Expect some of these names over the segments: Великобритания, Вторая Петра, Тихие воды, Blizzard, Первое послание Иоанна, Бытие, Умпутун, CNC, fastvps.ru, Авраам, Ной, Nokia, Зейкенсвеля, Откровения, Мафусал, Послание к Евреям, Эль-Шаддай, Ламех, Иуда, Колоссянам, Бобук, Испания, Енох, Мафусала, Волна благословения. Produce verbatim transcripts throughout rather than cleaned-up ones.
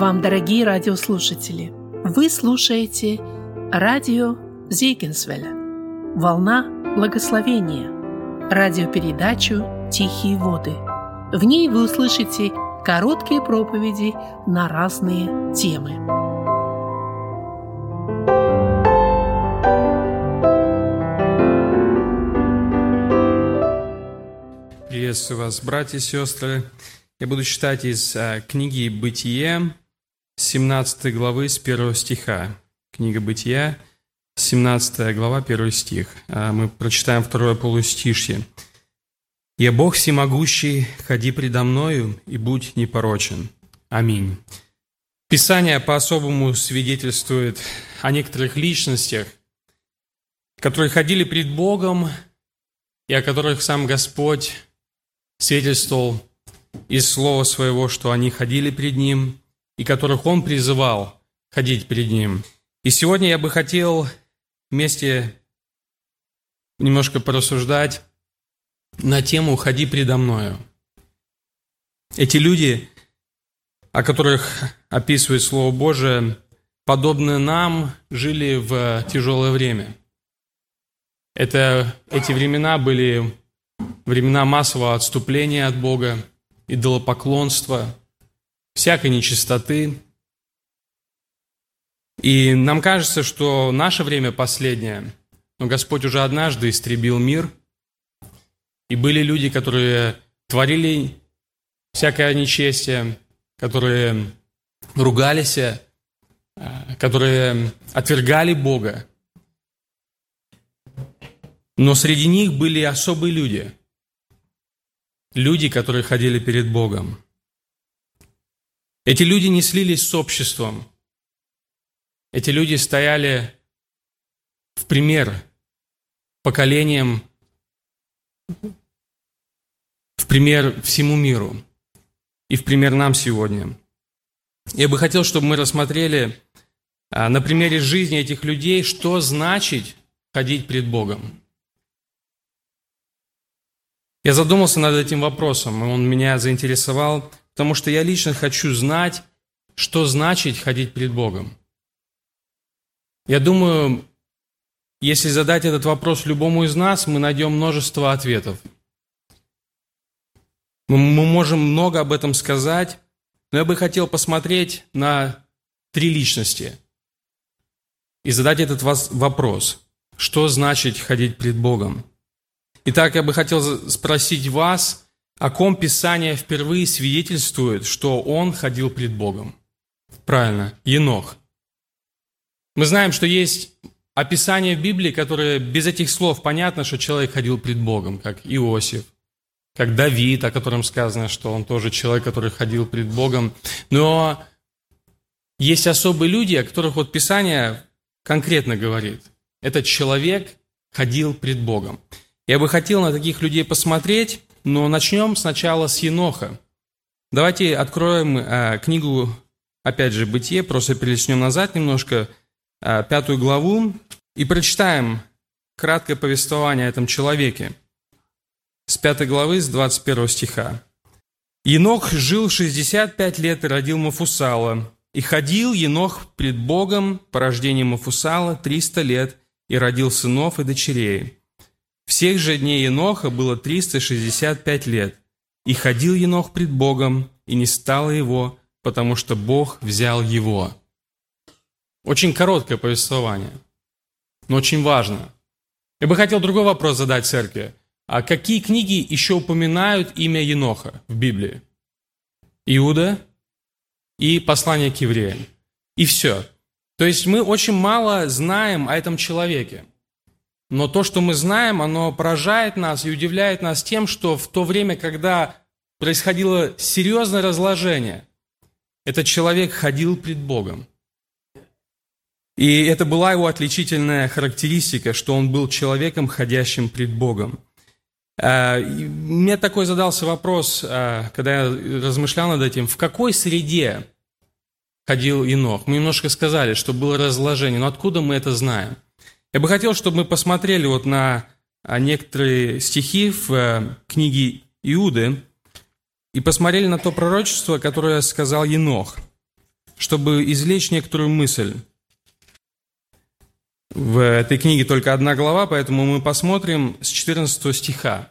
вам, дорогие радиослушатели! Вы слушаете радио Зейкенсвеля «Волна благословения», радиопередачу «Тихие воды». В ней вы услышите короткие проповеди на разные темы. Приветствую вас, братья и сестры. Я буду читать из книги «Бытие», семнадцатой главы, с первого стиха. Книга «Бытия», семнадцатая глава, первый стих. Мы прочитаем второе полустишье. «Я Бог всемогущий, ходи предо мною и будь непорочен. Аминь». Писание по-особому свидетельствует о некоторых личностях, которые ходили пред Богом и о которых сам Господь свидетельствовал из слова своего, что они ходили пред Ним и которых Он призывал ходить пред Ним. И сегодня я бы хотел вместе немножко порассуждать на тему «Ходи предо мною». Эти люди, о которых описывает Слово Божие, подобно нам, жили в тяжелое время. Это, эти времена были времена массового отступления от Бога, идолопоклонства, всякой нечистоты. И нам кажется, что наше время последнее, но Господь уже однажды истребил мир. И были люди, которые творили всякое нечестие, которые ругались, которые отвергали Бога. Но среди них были особые люди. Люди, которые ходили перед Богом. Эти люди не слились с обществом. Эти люди стояли в пример поколениям, в пример всему миру и в пример нам сегодня. Я бы хотел, чтобы мы рассмотрели на примере жизни этих людей, что значит ходить пред Богом. Я задумался над этим вопросом, и он меня заинтересовал, потому что я лично хочу знать, что значит ходить пред Богом. Я думаю, если задать этот вопрос любому из нас, мы найдем множество ответов. Мы можем много об этом сказать, но я бы хотел посмотреть на три личности и задать этот вопрос. Что значит ходить пред Богом? Итак, я бы хотел спросить вас, о ком Писание впервые свидетельствует, что он ходил пред Богом? Правильно, Енох. Мы знаем, что есть описание в Библии, которое без этих слов понятно, что человек ходил пред Богом, как Иосиф, как Давид, о котором сказано, что он тоже человек, который ходил пред Богом. Но есть особые люди, о которых вот Писание конкретно говорит. Этот человек ходил пред Богом. Я бы хотел на таких людей посмотреть, но начнем сначала с Еноха. Давайте откроем э, книгу, опять же, «Бытие», просто перелистнем назад немножко, э, пятую главу, и прочитаем краткое повествование о этом человеке. С пятой главы, с двадцать первого стиха. «Енох жил шестьдесят пять лет и родил Мафусала, и ходил Енох пред Богом по рождению Мафусала триста лет, и родил сынов и дочерей. Всех же дней Еноха было триста шестьдесят пять лет, и ходил Енох пред Богом, и не стало его, потому что Бог взял его». Очень короткое повествование, но очень важно. Я бы хотел другой вопрос задать церкви. А какие книги еще упоминают имя Еноха в Библии? Иуда и Послание к Евреям. И все. То есть мы очень мало знаем о этом человеке. Но то, что мы знаем, оно поражает нас и удивляет нас тем, что в то время, когда происходило серьезное разложение, этот человек ходил пред Богом. И это была его отличительная характеристика, что он был человеком, ходящим пред Богом. Мне такой задался вопрос, когда я размышлял над этим, в какой среде ходил Енох? Мы немножко сказали, что было разложение, но откуда мы это знаем? Я бы хотел, чтобы мы посмотрели вот на некоторые стихи в книге Иуды и посмотрели на то пророчество, которое сказал Енох. чтобы извлечь некоторую мысль. В этой книге только одна глава, поэтому мы посмотрим с четырнадцатого стиха.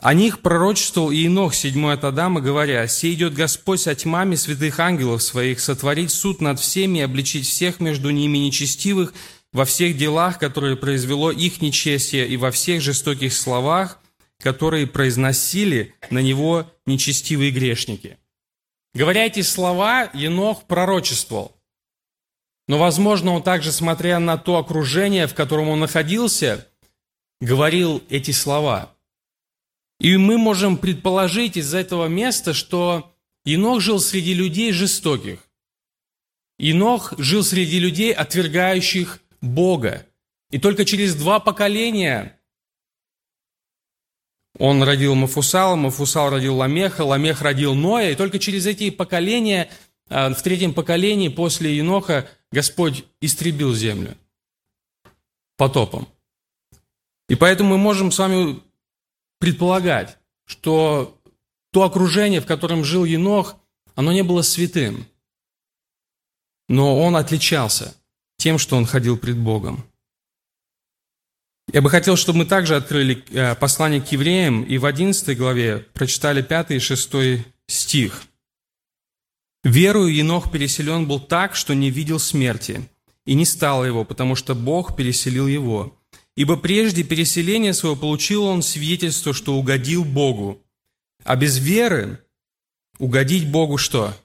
«О них пророчествовал и Енох, седьмой от Адама, говоря: «Се идет Господь со тьмами святых ангелов своих, сотворить суд над всеми и обличить всех между ними нечестивых во всех делах, которые произвело их нечестие, и во всех жестоких словах, которые произносили на него нечестивые грешники». Говоря эти слова, Енох пророчествовал. Но, возможно, он также, смотря на то окружение, в котором он находился, говорил эти слова. И мы можем предположить из этого места, что Енох жил среди людей жестоких. Енох жил среди людей, отвергающих Бога. И только через два поколения он родил Мафусала, Мафусал родил Ламеха, Ламех родил Ноя. И только через эти поколения, в третьем поколении после Еноха, Господь истребил землю потопом. И поэтому мы можем с вами предполагать, что то окружение, в котором жил Енох, оно не было святым, но он отличался тем, что он ходил пред Богом. Я бы хотел, чтобы мы также открыли послание к Евреям и в одиннадцатой главе прочитали пятый и шестой стих. «Верою Енох переселен был так, что не видел смерти, и не стало его, потому что Бог переселил его. Ибо прежде переселения своего получил он свидетельство, что угодил Богу. А без веры угодить Богу что?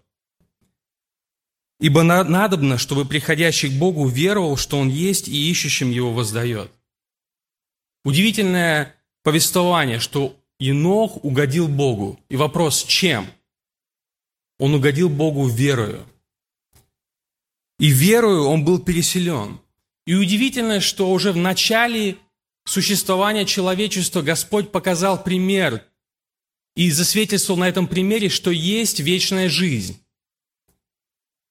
Ибо надобно, чтобы приходящий к Богу веровал, что Он есть, и ищущим Его воздает». Удивительное повествование, что Енох угодил Богу. И вопрос, чем? Он угодил Богу верою. И верою он был переселен. И удивительно, что уже в начале существования человечества Господь показал пример и засвидетельствовал на этом примере, что есть вечная жизнь.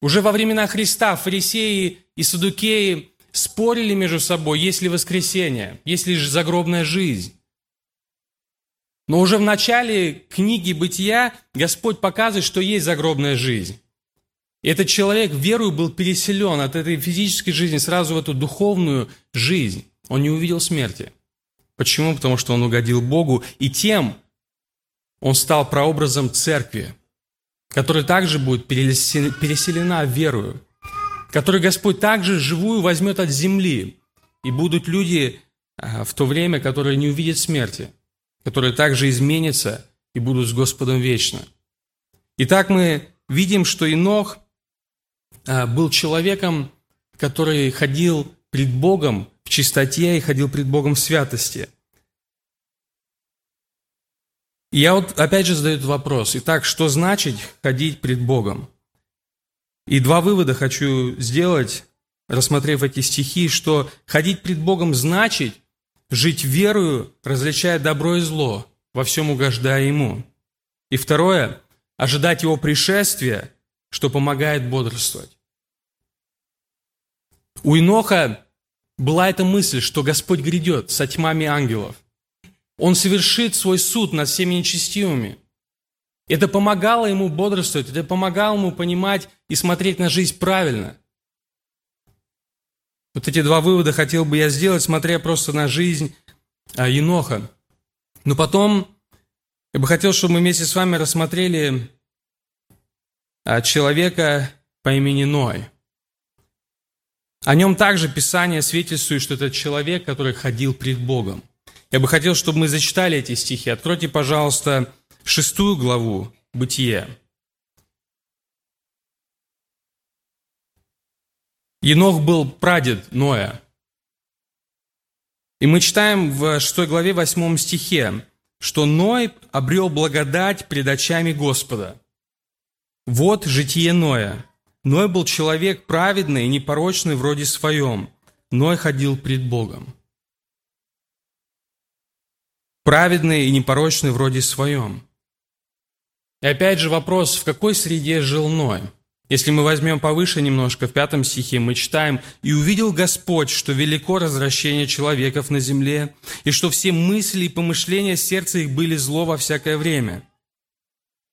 Уже во времена Христа фарисеи и саддукеи спорили между собой, есть ли воскресение, есть ли загробная жизнь. Но уже в начале книги «Бытия» Господь показывает, что есть загробная жизнь. И этот человек верою был переселен от этой физической жизни сразу в эту духовную жизнь. Он не увидел смерти. Почему? Потому что он угодил Богу, и тем он стал прообразом церкви, которая также будет переселена верою, которую Господь также живую возьмет от земли. И будут люди в то время, которые не увидят смерти, которые также изменятся и будут с Господом вечно. Итак, мы видим, что Енох был человеком, который ходил пред Богом в чистоте и ходил пред Богом в святости. И я вот опять же задаю вопрос. Итак, что значит ходить пред Богом? И два вывода хочу сделать, рассмотрев эти стихи, что ходить пред Богом значит жить верою, различая добро и зло, во всем угождая Ему. И второе, ожидать Его пришествия, что помогает бодрствовать. У Еноха была эта мысль, что Господь грядет со тьмами ангелов. Он совершит свой суд над всеми нечестивыми. Это помогало ему бодрствовать, это помогало ему понимать и смотреть на жизнь правильно. Вот эти два вывода хотел бы я сделать, смотря просто на жизнь Еноха. Но потом я бы хотел, чтобы мы вместе с вами рассмотрели человека по имени Ной. О нем также Писание свидетельствует, что это человек, который ходил пред Богом. Я бы хотел, чтобы мы зачитали эти стихи. Откройте, пожалуйста, шестую главу «Бытие». Енох был прадед Ноя. И мы читаем в шестой главе, восьмом стихе, что Ной обрел благодать пред очами Господа. Вот житие Ноя. Ной был человек праведный и непорочный в роде своем. Ной ходил пред Богом. Праведный и непорочный в роде своем. И опять же вопрос, в какой среде жил Ной? Если мы возьмем повыше немножко, в пятом стихе мы читаем: «И увидел Господь, что велико развращение человеков на земле, и что все мысли и помышления сердца их были зло во всякое время».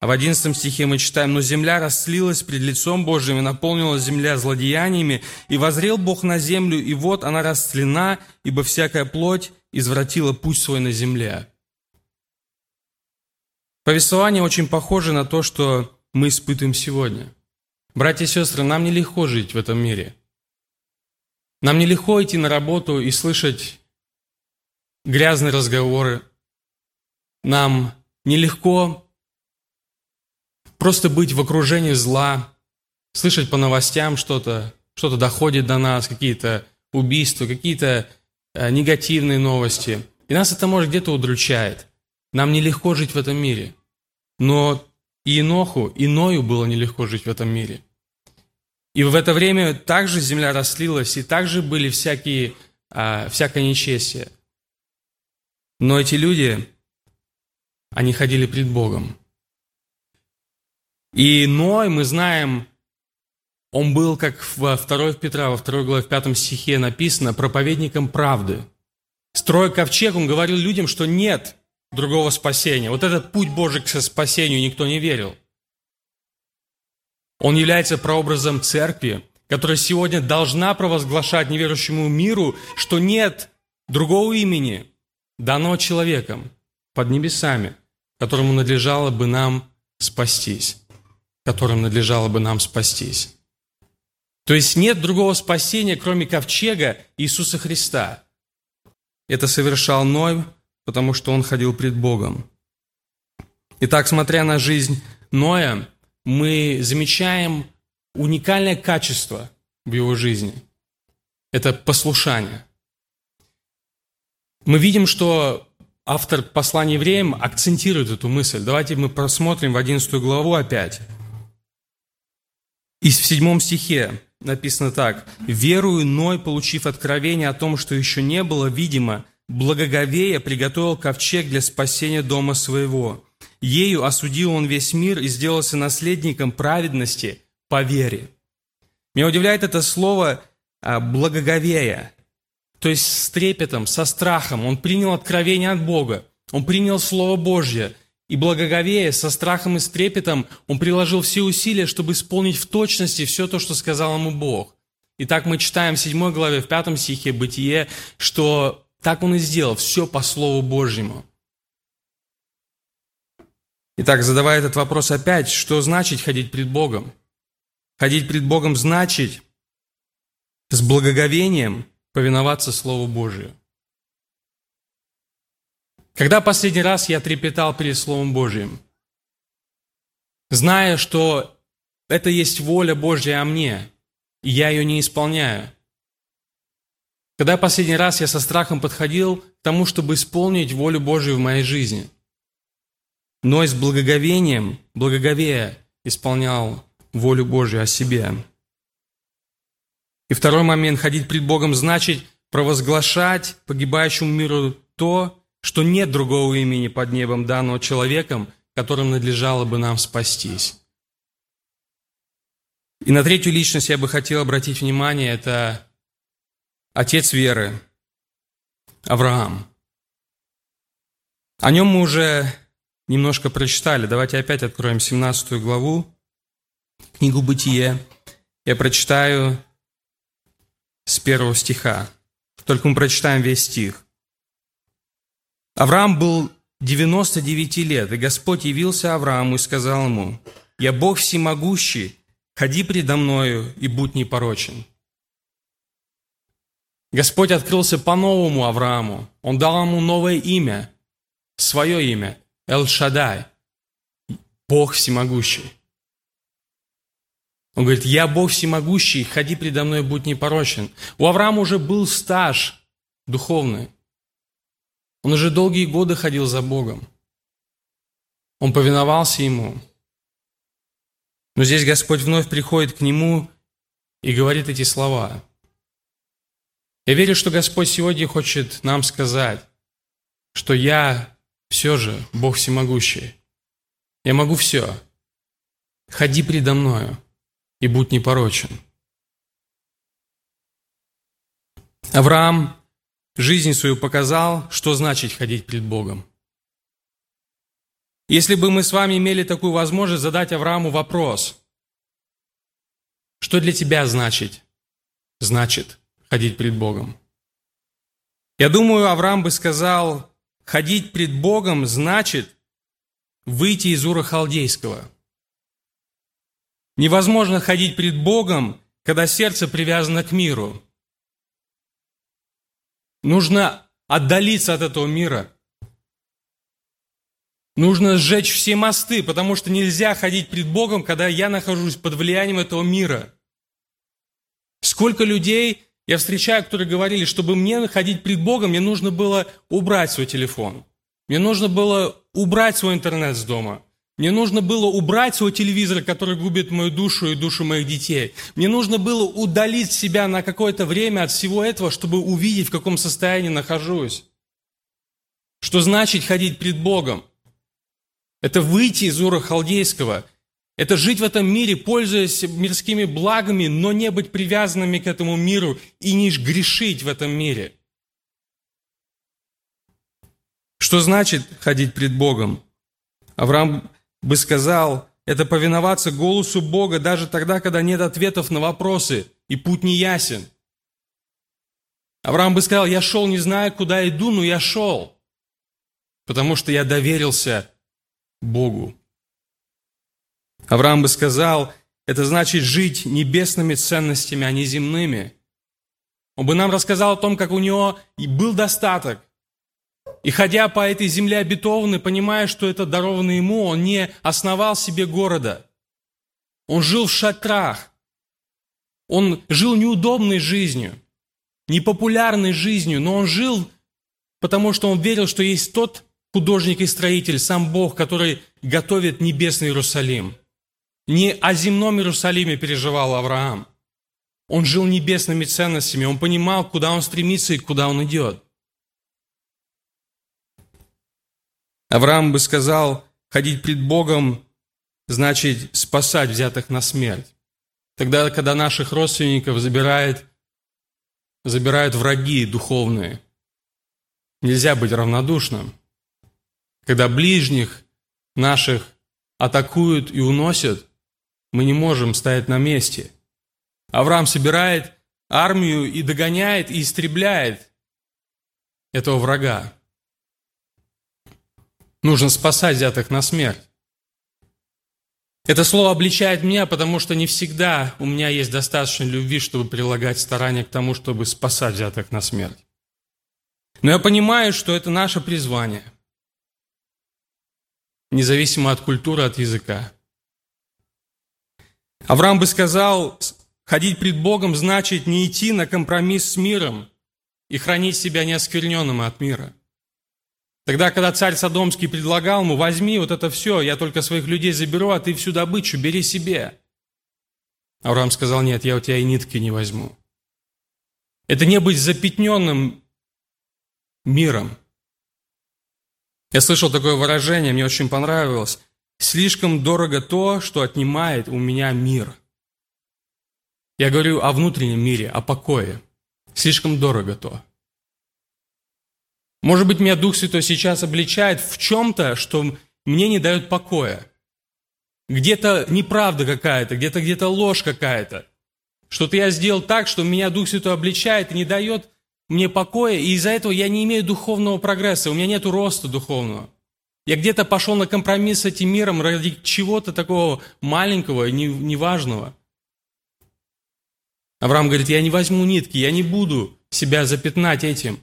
А в одиннадцатом стихе мы читаем: «Но земля расслилась пред лицом Божьим, и наполнилась земля злодеяниями, и воззрел Бог на землю, и вот она растлена, ибо всякая плоть извратила путь свой на земле». Повествование очень похоже на то, что мы испытываем сегодня. Братья и сестры, нам нелегко жить в этом мире. Нам нелегко идти на работу и слышать грязные разговоры. Нам нелегко просто быть в окружении зла, слышать по новостям что-то, что-то доходит до нас, какие-то убийства, какие-то негативные новости. И нас это, может, где-то удручает. Нам нелегко жить в этом мире. Но и Еноху, и Ною было нелегко жить в этом мире. И в это время также земля растлилась, и также были всякие, а, всякое нечестие. Но эти люди, они ходили пред Богом. И Ной, мы знаем, он был, как во Второй Петра, во второй главе, в пятом стихе написано, проповедником правды. Строя ковчег, он говорил людям, что нет другого спасения. Вот этот путь Божий к спасению никто не верил. Он является прообразом церкви, которая сегодня должна провозглашать неверующему миру, что нет другого имени, данного человеком под небесами, которому надлежало бы нам спастись. Которым надлежало бы нам спастись. То есть нет другого спасения, кроме ковчега Иисуса Христа. Это совершал Ной, потому что он ходил пред Богом. Итак, смотря на жизнь Ноя, мы замечаем уникальное качество в его жизни. Это послушание. Мы видим, что автор послания евреям акцентирует эту мысль. Давайте мы просмотрим в одиннадцатую главу опять. И в седьмом стихе написано так. «Верую Ной, получив откровение о том, что еще не было видимо, благоговея приготовил ковчег для спасения дома своего. Ею осудил он весь мир и сделался наследником праведности по вере». Меня удивляет это слово «благоговея». То есть с трепетом, со страхом. Он принял откровение от Бога. Он принял Слово Божье. И благоговея, со страхом и с трепетом он приложил все усилия, чтобы исполнить в точности все то, что сказал ему Бог. И так мы читаем в седьмой главе, в пятом стихе Бытие, что так он и сделал, все по Слову Божьему. Итак, задавая этот вопрос опять, что значит ходить пред Богом? Ходить пред Богом значит с благоговением повиноваться Слову Божию. Когда последний раз я трепетал перед Словом Божьим, зная, что это есть воля Божья о мне, и я ее не исполняю? Когда последний раз я со страхом подходил к тому, чтобы исполнить волю Божию в моей жизни, но и с благоговением, благоговея исполнял волю Божию о себе? И второй момент, ходить пред Богом значит провозглашать погибающему миру то, что нет другого имени под небом, данного человеком, которым надлежало бы нам спастись. И на третью личность я бы хотел обратить внимание, это отец веры, Авраам. О нем мы уже немножко прочитали. Давайте опять откроем семнадцатую главу, книгу «Бытие». Я прочитаю с первого стиха. Только мы прочитаем весь стих. «Авраам был девяносто девять лет, и Господь явился Аврааму и сказал ему: «Я Бог всемогущий, ходи предо мною и будь непорочен». Господь открылся по-новому Аврааму. Он дал ему новое имя, свое имя, Эль-Шаддай, Бог всемогущий. Он говорит: «Я Бог всемогущий, ходи предо мной, будь непорочен». У Авраама уже был стаж духовный. Он уже долгие годы ходил за Богом. Он повиновался Ему. Но здесь Господь вновь приходит к нему и говорит эти слова. Я верю, что Господь сегодня хочет нам сказать, что я все же Бог всемогущий. Я могу все. Ходи предо мною и будь непорочен. Авраам жизнь свою показал, что значит ходить пред Богом. Если бы мы с вами имели такую возможность задать Аврааму вопрос, что для тебя значит, значит ходить пред Богом? Я думаю, Авраам бы сказал, ходить пред Богом значит выйти из Ура Халдейского. Невозможно ходить пред Богом, когда сердце привязано к миру. Нужно отдалиться от этого мира. Нужно сжечь все мосты, потому что нельзя ходить пред Богом, когда я нахожусь под влиянием этого мира. Сколько людей я встречаю, которые говорили, чтобы мне ходить пред Богом, мне нужно было убрать свой телефон. Мне нужно было убрать свой интернет с дома. Мне нужно было убрать свой телевизор, который губит мою душу и душу моих детей. Мне нужно было удалить себя на какое-то время от всего этого, чтобы увидеть, в каком состоянии нахожусь. Что значит ходить пред Богом? Это выйти из Ура Халдейского, это жить в этом мире, пользуясь мирскими благами, но не быть привязанными к этому миру и не грешить в этом мире. Что значит ходить пред Богом? Авраам бы сказал, это повиноваться голосу Бога даже тогда, когда нет ответов на вопросы, и путь не ясен. Авраам бы сказал, я шел, не знаю, куда иду, но я шел, потому что я доверился Богу. Авраам бы сказал, это значит жить небесными ценностями, а не земными. Он бы нам рассказал о том, как у него и был достаток. И ходя по этой земле обетованной, понимая, что это даровано ему, он не основал себе города. Он жил в шатрах. Он жил неудобной жизнью, непопулярной жизнью, но он жил, потому что он верил, что есть тот художник и строитель, сам Бог, который готовит небесный Иерусалим. Не о земном Иерусалиме переживал Авраам. Он жил небесными ценностями, он понимал, куда он стремится и куда он идет. Авраам бы сказал, ходить пред Богом значит спасать взятых на смерть. Тогда, когда наших родственников забирают, забирают враги духовные, нельзя быть равнодушным. Когда ближних наших атакуют и уносят, мы не можем стоять на месте. Авраам собирает армию и догоняет, и истребляет этого врага. Нужно спасать взятых на смерть. Это слово обличает меня, потому что не всегда у меня есть достаточно любви, чтобы прилагать старания к тому, чтобы спасать взятых на смерть. Но я понимаю, что это наше призвание. Независимо от культуры, от языка. Авраам бы сказал, ходить пред Богом значит не идти на компромисс с миром и хранить себя неоскверненным от мира. Тогда, когда царь Содомский предлагал ему, возьми вот это все, я только своих людей заберу, а ты всю добычу бери себе. Авраам сказал, нет, я у тебя и нитки не возьму. Это не быть запятненным миром. Я слышал такое выражение, мне очень понравилось. «Слишком дорого то, что отнимает у меня мир». Я говорю о внутреннем мире, о покое. «Слишком дорого то». Может быть, меня Дух Святой сейчас обличает в чем-то, что мне не дает покоя. Где-то неправда какая-то, где-то где-то ложь какая-то. Что-то я сделал так, что меня Дух Святой обличает и не дает мне покоя, и из-за этого я не имею духовного прогресса, у меня нет роста духовного. Я где-то пошел на компромисс с этим миром ради чего-то такого маленького и неважного. Авраам говорит, я не возьму нитки, я не буду себя запятнать этим.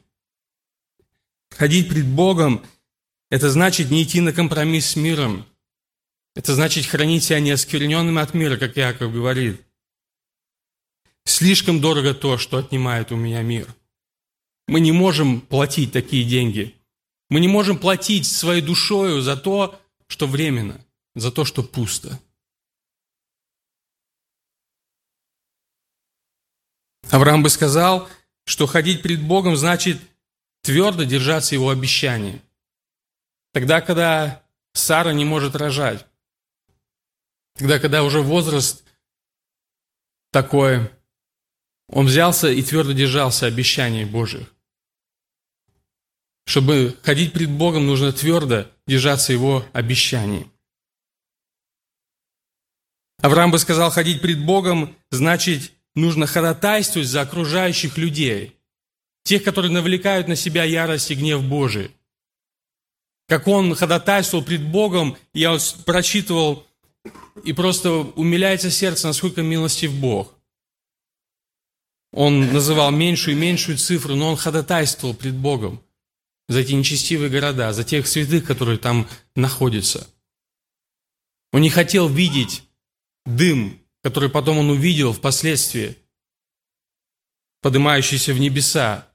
Ходить пред Богом – это значит не идти на компромисс с миром. Это значит хранить себя неоскверненным от мира, как Иаков говорит. Слишком дорого то, что отнимает у меня мир. Мы не можем платить такие деньги. Мы не можем платить своей душою за то, что временно, за то, что пусто. Авраам бы сказал, что ходить пред Богом значит твердо держаться Его обещаний. Тогда, когда Сара не может рожать, тогда, когда уже возраст такой, он взялся и твердо держался обещаний Божьих. Чтобы ходить пред Богом, нужно твердо держаться Его обещаний. Авраам бы сказал, ходить пред Богом, значит, нужно ходатайствовать за окружающих людей, тех, которые навлекают на себя ярость и гнев Божий. Как он ходатайствовал пред Богом, я вот прочитывал, и просто умиляется сердце, насколько милостив Бог. Он называл меньшую и меньшую цифру, но он ходатайствовал пред Богом за эти нечестивые города, за тех святых, которые там находятся. Он не хотел видеть дым, который потом он увидел впоследствии, поднимающийся в небеса,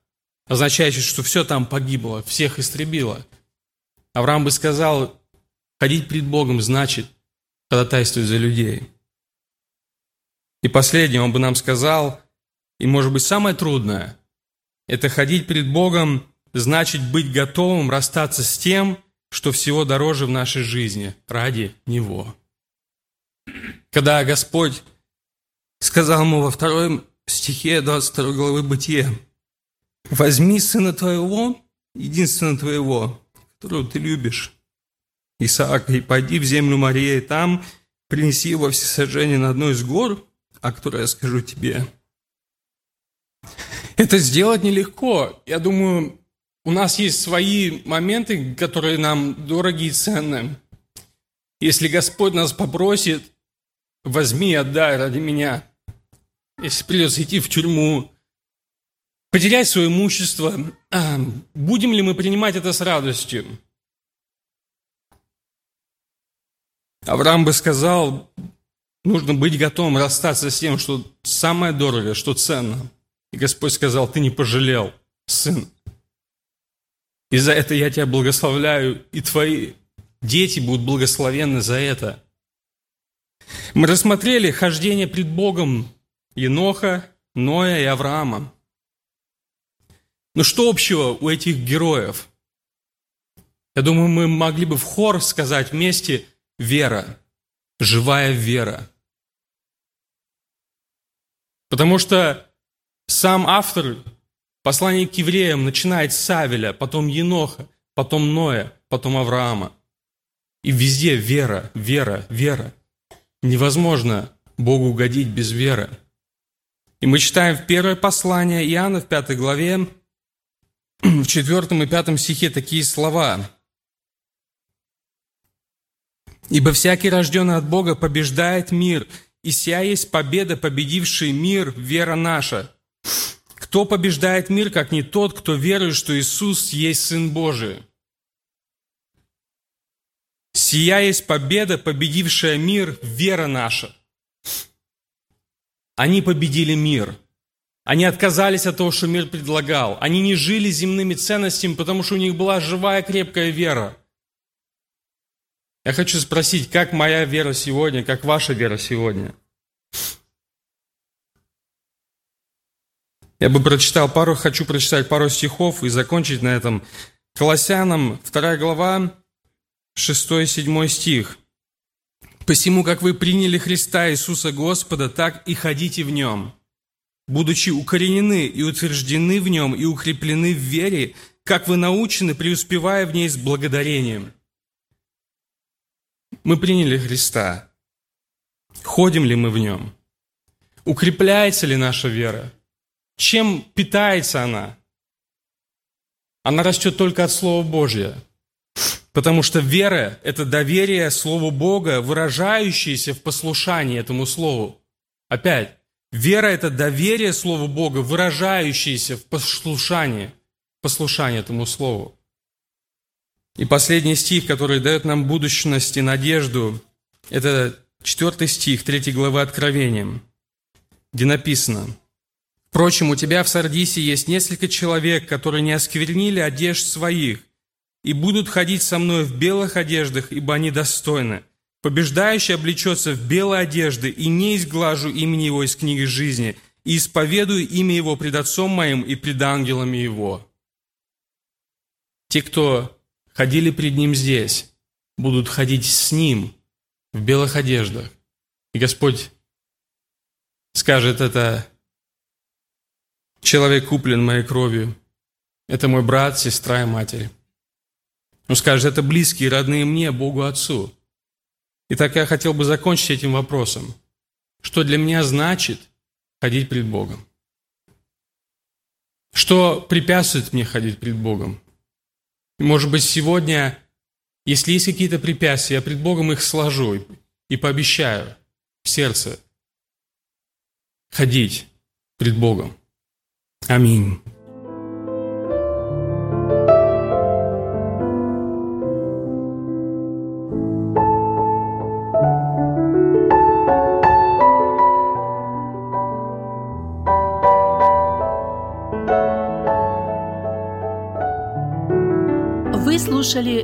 означающий, что все там погибло, всех истребило. Авраам бы сказал, ходить пред Богом значит ходатайствовать за людей. И последнее, он бы нам сказал, и, может быть, самое трудное, это ходить пред Богом значит быть готовым расстаться с тем, что всего дороже в нашей жизни, ради Него. Когда Господь сказал ему во втором стихе двадцать второй главы Бытия, «Возьми сына твоего, единственного твоего, которого ты любишь, Исаака, и пойди в землю Мория, и там принеси его всесожжение на одну из гор, о которой я скажу тебе». Это сделать нелегко. Я думаю, у нас есть свои моменты, которые нам дороги и ценны. Если Господь нас попросит, возьми и отдай ради меня. Если придется идти в тюрьму, потерять свое имущество, будем ли мы принимать это с радостью? Авраам бы сказал, нужно быть готовым расстаться с тем, что самое дорогое, что ценно. И Господь сказал, ты не пожалел, сын. И за это я тебя благословляю, и твои дети будут благословенны за это. Мы рассмотрели хождение пред Богом Еноха, Ноя и Авраама. Но что общего у этих героев? Я думаю, мы могли бы в хор сказать вместе «вера», «живая вера». Потому что сам автор послания к Евреям начинает с Авеля, потом Еноха, потом Ноя, потом Авраама. И везде вера, вера, вера. Невозможно Богу угодить без веры. И мы читаем в первое послание Иоанна, в пятой главе, в четвертом и пятом стихе такие слова. «Ибо всякий, рожденный от Бога, побеждает мир, и сия есть победа, победивший мир, вера наша. Кто побеждает мир, как не тот, кто верует, что Иисус есть Сын Божий?» «Сия есть победа, победившая мир, вера наша». Они победили мир. Они отказались от того, что мир предлагал. Они не жили земными ценностями, потому что у них была живая, крепкая вера. Я хочу спросить, как моя вера сегодня, как ваша вера сегодня? Я бы прочитал пару, хочу прочитать пару стихов и закончить на этом. Колоссянам, вторая глава, шестой и седьмой стих. «Посему, как вы приняли Христа Иисуса Господа, так и ходите в Нем, будучи укоренены и утверждены в Нем и укреплены в вере, как вы научены, преуспевая в ней с благодарением». Мы приняли Христа. Ходим ли мы в Нем? Укрепляется ли наша вера? Чем питается она? Она растет только от Слова Божия. Потому что вера – это доверие Слову Бога, выражающееся в послушании этому Слову. Опять, вера – это доверие Слову Бога, выражающееся в послушании, послушании этому Слову. И последний стих, который дает нам будущность и надежду, это четвертый стих, третьей главы Откровения, где написано: «Впрочем, у тебя в Сардисе есть несколько человек, которые не осквернили одежд своих, и будут ходить со мной в белых одеждах, ибо они достойны. Побеждающий облечется в белые одежды, и не изглажу имени его из книги жизни, и исповедую имя его пред Отцом моим и пред ангелами его». Те, кто ходили пред Ним здесь, будут ходить с Ним в белых одеждах. И Господь скажет это: «Человек куплен моей кровью, Это мой брат, сестра и матери. Он скажет, это близкие, родные мне, Богу Отцу. Итак, я хотел бы закончить этим вопросом. Что для меня значит ходить пред Богом? Что препятствует мне ходить пред Богом? Может быть, сегодня, если есть какие-то препятствия, я пред Богом их сложу и пообещаю в сердце ходить пред Богом. Аминь. Вы слушали